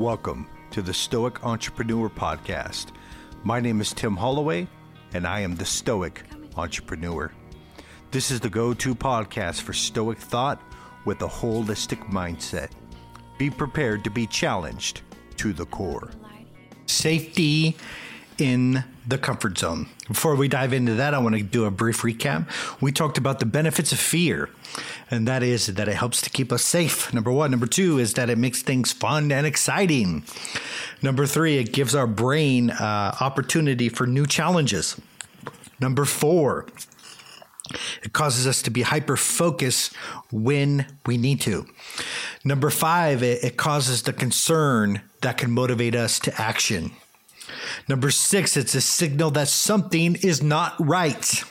welcome to the Stoic Entrepreneur Podcast. My name is Tim Holloway, and I am the Stoic Entrepreneur. This is the go-to podcast for Stoic thought with a holistic mindset. Be prepared to be challenged to the core. Safety in the comfort zone. Before we dive into that, I want to do a brief recap. We talked about the benefits of fear, and that is that it helps to keep us safe. Number one. Number two is that it makes things fun and exciting. Number three, it gives our brain opportunity for new challenges. Number four, it causes us to be hyper-focused when we need to. Number five, it causes the concern that can motivate us to action. Number six, it's a signal that something is not right.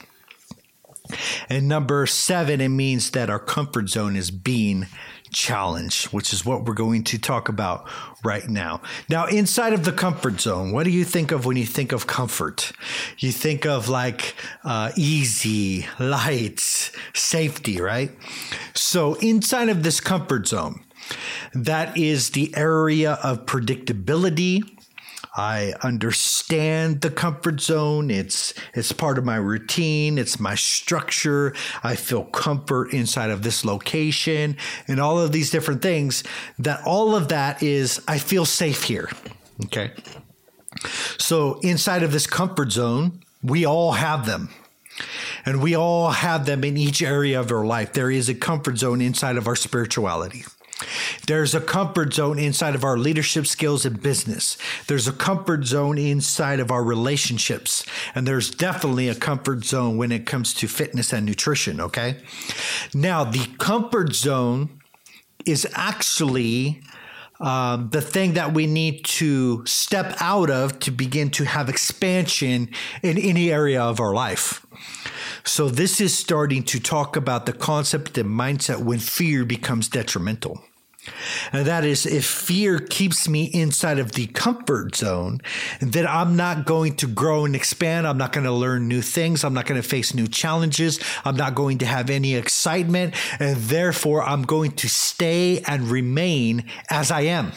And number seven, it means that our comfort zone is being challenged, which is what we're going to talk about right now. Now, inside of the comfort zone, what do you think of when you think of comfort? You think of like easy, light, safety, right? So inside of this comfort zone, that is the area of predictability. I understand the comfort zone. It's part of my routine. It's my structure. I feel comfort inside of this location and all of these different things. That all of that is, I feel safe here. Okay. So inside of this comfort zone, we all have them. And we all have them in each area of our life. There is a comfort zone inside of our spirituality. There's a comfort zone inside of our leadership skills and business. There's a comfort zone inside of our relationships. And there's definitely a comfort zone when it comes to fitness and nutrition, okay? Now, the comfort zone is actually the thing that we need to step out of to begin to have expansion in any area of our life. So this is starting to talk about the concept and mindset when fear becomes detrimental. And that is, if fear keeps me inside of the comfort zone, then I'm not going to grow and expand. I'm not going to learn new things. I'm not going to face new challenges. I'm not going to have any excitement. And therefore, I'm going to stay and remain as I am.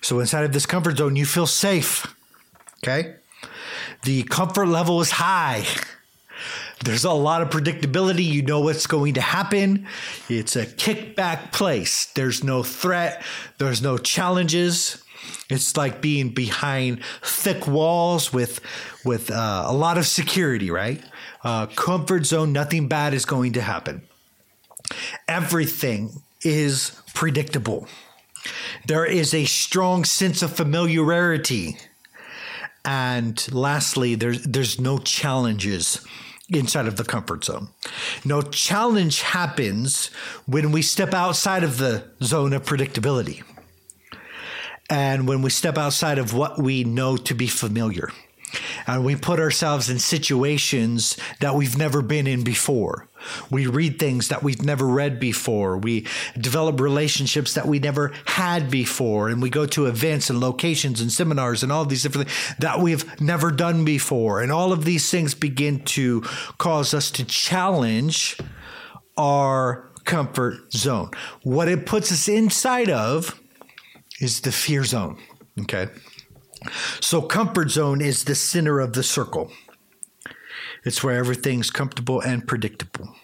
So inside of this comfort zone, you feel safe. Okay? The comfort level is high. There's a lot of predictability. You know what's going to happen. It's a kickback place. There's no threat. There's no challenges. It's like being behind thick walls with a lot of security, right? Comfort zone, nothing bad is going to happen. Everything is predictable. There is a strong sense of familiarity. And lastly, there's no challenges inside of the comfort zone. No challenge happens when we step outside of the zone of predictability. And when we step outside of what we know to be familiar. And we put ourselves in situations that we've never been in before. We read things that we've never read before. We develop relationships that we never had before. And we go to events and locations and seminars and all these different things that we've never done before. And all of these things begin to cause us to challenge our comfort zone. What it puts us inside of is the fear zone. Okay. So comfort zone is the center of the circle. It's where everything's comfortable and predictable.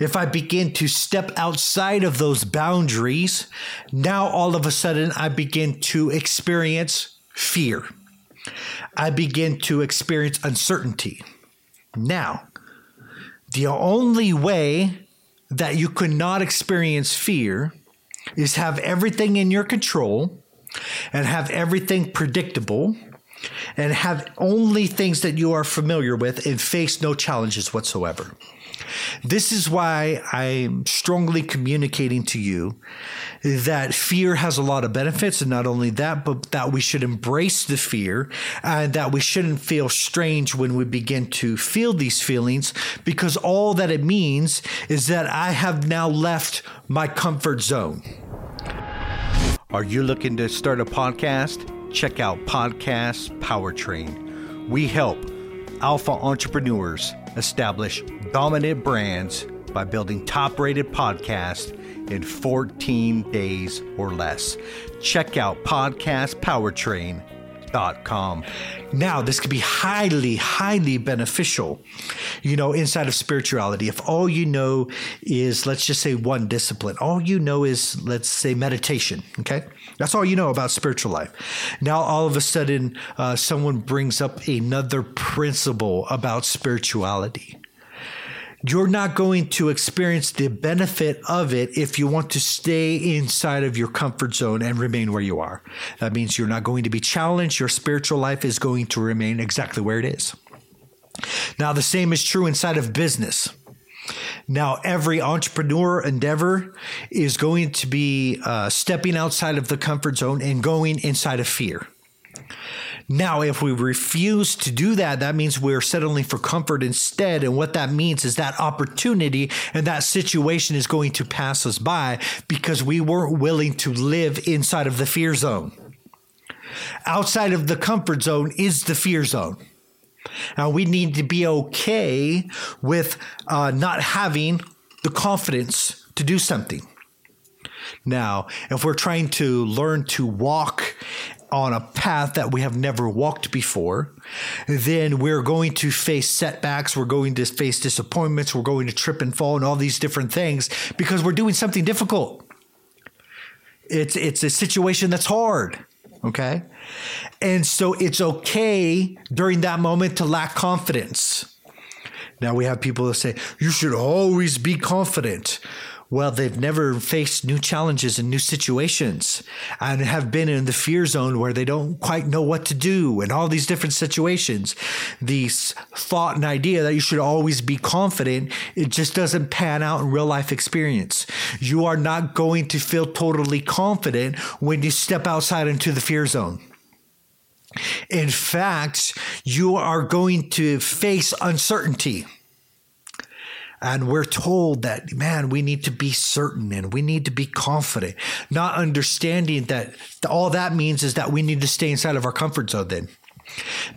If I begin to step outside of those boundaries, now all of a sudden I begin to experience fear. I begin to experience uncertainty. Now, the only way that you could not experience fear is have everything in your control and have everything predictable and have only things that you are familiar with and face no challenges whatsoever. This is why I'm strongly communicating to you that fear has a lot of benefits. And not only that, but that we should embrace the fear and that we shouldn't feel strange when we begin to feel these feelings, because all that it means is that I have now left my comfort zone. Are you looking to start a podcast? Check out Podcast Powertrain. We help alpha entrepreneurs establish dominant brands by building top-rated podcasts in 14 days or less. Check out Podcast Powertrain. Now, this could be highly, highly beneficial, you know, inside of spirituality. If all you know is, let's just say, one discipline, all you know is, let's say, meditation, okay? That's all you know about spiritual life. Now, all of a sudden, someone brings up another principle about spirituality. You're not going to experience the benefit of it if you want to stay inside of your comfort zone and remain where you are. That means you're not going to be challenged. Your spiritual life is going to remain exactly where it is. Now, the same is true inside of business. Now, every entrepreneur endeavor is going to be stepping outside of the comfort zone and going inside of fear. Now, if we refuse to do that, that means we're settling for comfort instead. And what that means is that opportunity and that situation is going to pass us by because we weren't willing to live inside of the fear zone. Outside of the comfort zone is the fear zone. Now, we need to be okay with not having the confidence to do something. Now, if we're trying to learn to walk on a path that we have never walked before, then we're going to face setbacks, we're going to face disappointments, we're going to trip and fall and all these different things because we're doing something difficult. It's a situation that's hard, okay? And so it's okay during that moment to lack confidence. Now we have people that say, you should always be confident. Well, they've never faced new challenges and new situations and have been in the fear zone where they don't quite know what to do and all these different situations. The thought and idea that you should always be confident, it just doesn't pan out in real life experience. You are not going to feel totally confident when you step outside into the fear zone. In fact, you are going to face uncertainty. And we're told that, man, we need to be certain and we need to be confident, not understanding that all that means is that we need to stay inside of our comfort zone then,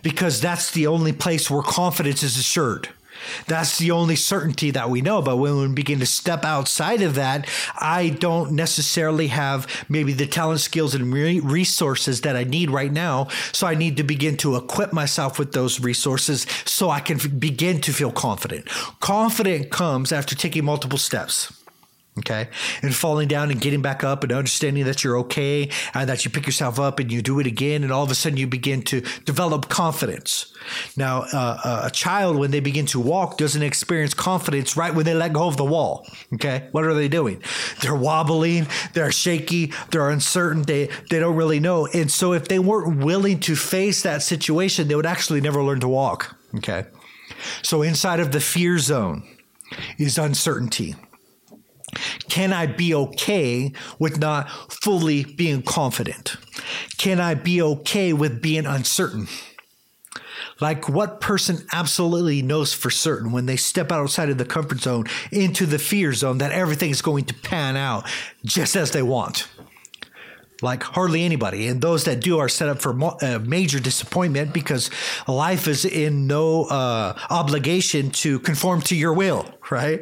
because that's the only place where confidence is assured. That's the only certainty that we know. But when we begin to step outside of that, I don't necessarily have maybe the talent, skills, and resources that I need right now. So I need to begin to equip myself with those resources so I can begin to feel confident. Confident comes after taking multiple steps. Okay. And falling down and getting back up and understanding that you're okay and that you pick yourself up and you do it again. And all of a sudden you begin to develop confidence. Now, a child, when they begin to walk, doesn't experience confidence right when they let go of the wall. Okay. What are they doing? They're wobbling. They're shaky. They're uncertain. They don't really know. And so if they weren't willing to face that situation, they would actually never learn to walk. Okay. So inside of the fear zone is uncertainty. Can I be okay with not fully being confident? Can I be okay with being uncertain? Like what person absolutely knows for certain when they step outside of the comfort zone into the fear zone that everything is going to pan out just as they want? Like hardly anybody. And those that do are set up for major disappointment because life is in no obligation to conform to your will, right?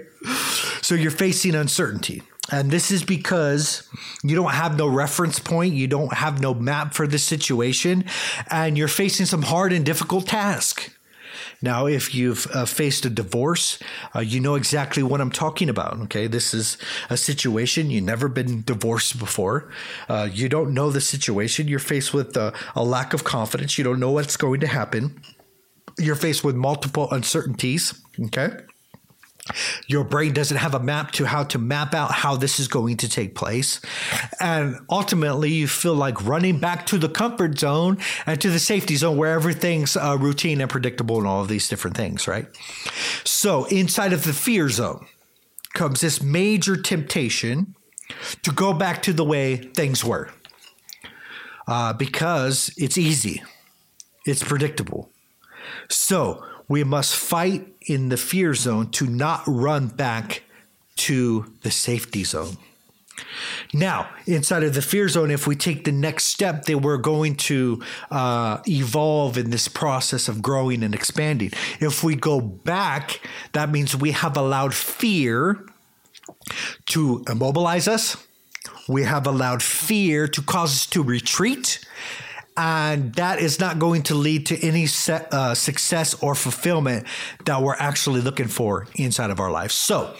So you're facing uncertainty. And this is because you don't have no reference point. You don't have no map for the situation. And you're facing some hard and difficult task. Now, if you've faced a divorce, you know exactly what I'm talking about. Okay, this is a situation you've never been divorced before. You don't know the situation. You're faced with a lack of confidence. You don't know what's going to happen. You're faced with multiple uncertainties. Okay. Your brain doesn't have a map to how to map out how this is going to take place. And ultimately, you feel like running back to the comfort zone and to the safety zone where everything's routine and predictable and all of these different things, right? So inside of the fear zone comes this major temptation to go back to the way things were because it's easy. It's predictable. So we must fight in the fear zone to not run back to the safety zone. Now, inside of the fear zone, if we take the next step that we're going to evolve in this process of growing and expanding, if we go back, that means we have allowed fear to immobilize us. We have allowed fear to cause us to retreat. And that is not going to lead to any success or fulfillment that we're actually looking for inside of our lives. So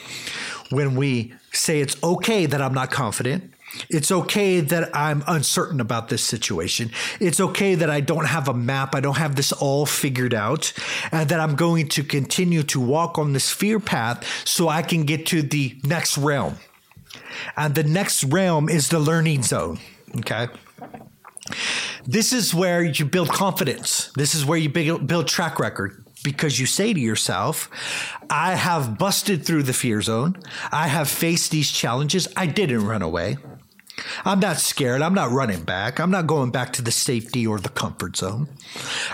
when we say it's okay that I'm not confident, it's okay that I'm uncertain about this situation, it's okay that I don't have a map, I don't have this all figured out, and that I'm going to continue to walk on this fear path so I can get to the next realm. And the next realm is the learning zone, okay? This is where you build confidence. This is where you build track record, because you say to yourself, I have busted through the fear zone. I have faced these challenges. I didn't run away. I'm not scared. I'm not running back. I'm not going back to the safety or the comfort zone.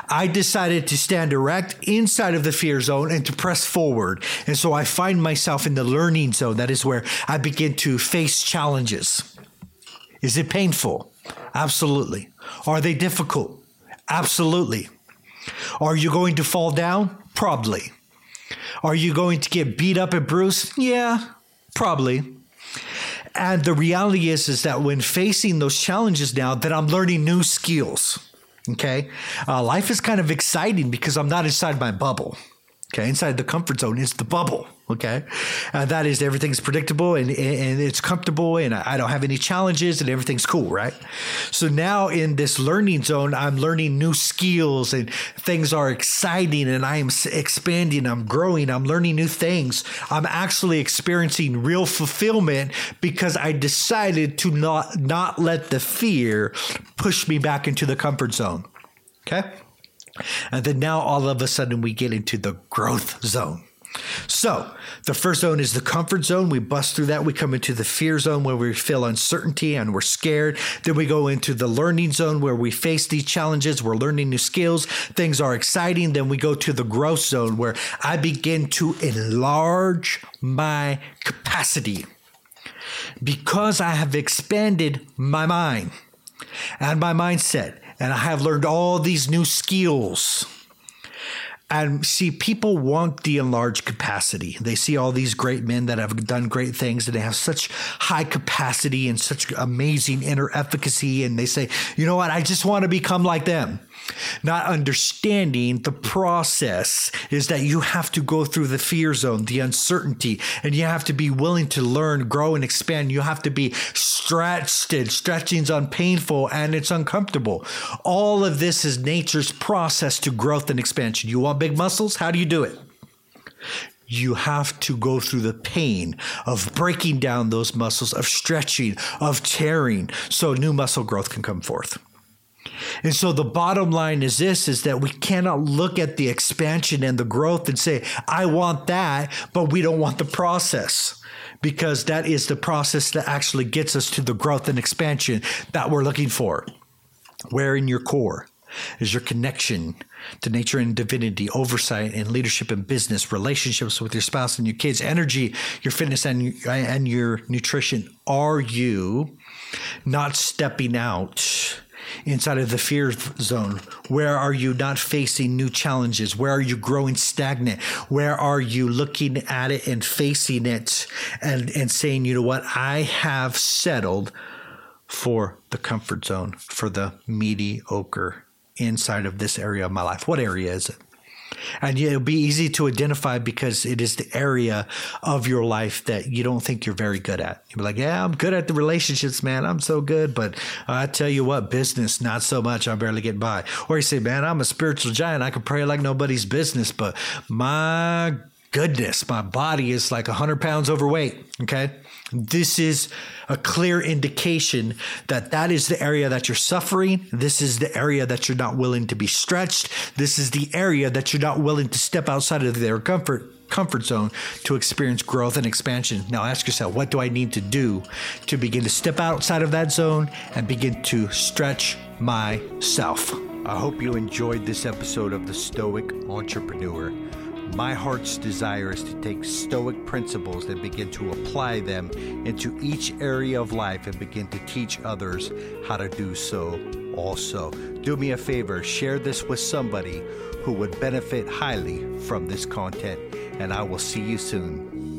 I decided to stand erect inside of the fear zone and to press forward. And so I find myself in the learning zone. That is where I begin to face challenges. Is it painful? Absolutely. Are they difficult? Absolutely. Are you going to fall down? Probably. Are you going to get beat up and bruised? Yeah, probably. And the reality is that when facing those challenges now, that I'm learning new skills. Okay. Life is kind of exciting because I'm not inside my bubble. Okay. Inside the comfort zone is the bubble. Okay. That is, everything's predictable and it's comfortable and I don't have any challenges and everything's cool, right? So now in this learning zone, I'm learning new skills and things are exciting and I am expanding, I'm growing, I'm learning new things. I'm actually experiencing real fulfillment because I decided to not let the fear push me back into the comfort zone. Okay. And then now all of a sudden we get into the growth zone. So the first zone is the comfort zone. We bust through that. We come into the fear zone where we feel uncertainty and we're scared. Then we go into the learning zone where we face these challenges. We're learning new skills. Things are exciting. Then we go to the growth zone where I begin to enlarge my capacity because I have expanded my mind and my mindset. And I have learned all these new skills. And see, people want the enlarged capacity. They see all these great men that have done great things and they have such high capacity and such amazing inner efficacy. And they say, you know what? I just want to become like them. Not understanding the process is that you have to go through the fear zone, the uncertainty, and you have to be willing to learn, grow, and expand. You have to be stretched, and stretching is unpainful and it's uncomfortable. All of this is nature's process to growth and expansion. You want big muscles? How do you do it? You have to go through the pain of breaking down those muscles, of stretching, of tearing, so new muscle growth can come forth. And so the bottom line is this, is that we cannot look at the expansion and the growth and say, I want that, but we don't want the process, because that is the process that actually gets us to the growth and expansion that we're looking for. Where in your core is your connection to nature and divinity, oversight and leadership in business, relationships with your spouse and your kids, energy, your fitness and your nutrition? Are you not stepping out inside of the fear zone? Where are you not facing new challenges? Where are you growing stagnant? Where are you looking at it and facing it and saying, you know what, I have settled for the comfort zone, for the mediocre inside of this area of my life? What area is it? And it'll be easy to identify because it is the area of your life that you don't think you're very good at. You'll be like, yeah, I'm good at the relationships, man. I'm so good. But I tell you what, business, not so much. I'm barely getting by. Or you say, man, I'm a spiritual giant. I can pray like nobody's business. But my goodness, my body is like 100 pounds overweight. Okay. This is a clear indication that that is the area that you're suffering. This is the area that you're not willing to be stretched. This is the area that you're not willing to step outside of their comfort zone to experience growth and expansion. Now ask yourself, what do I need to do to begin to step outside of that zone and begin to stretch myself? I hope you enjoyed this episode of The Stoic Entrepreneur. My heart's desire is to take Stoic principles and begin to apply them into each area of life and begin to teach others how to do so also. Do me a favor, share this with somebody who would benefit highly from this content, and I will see you soon.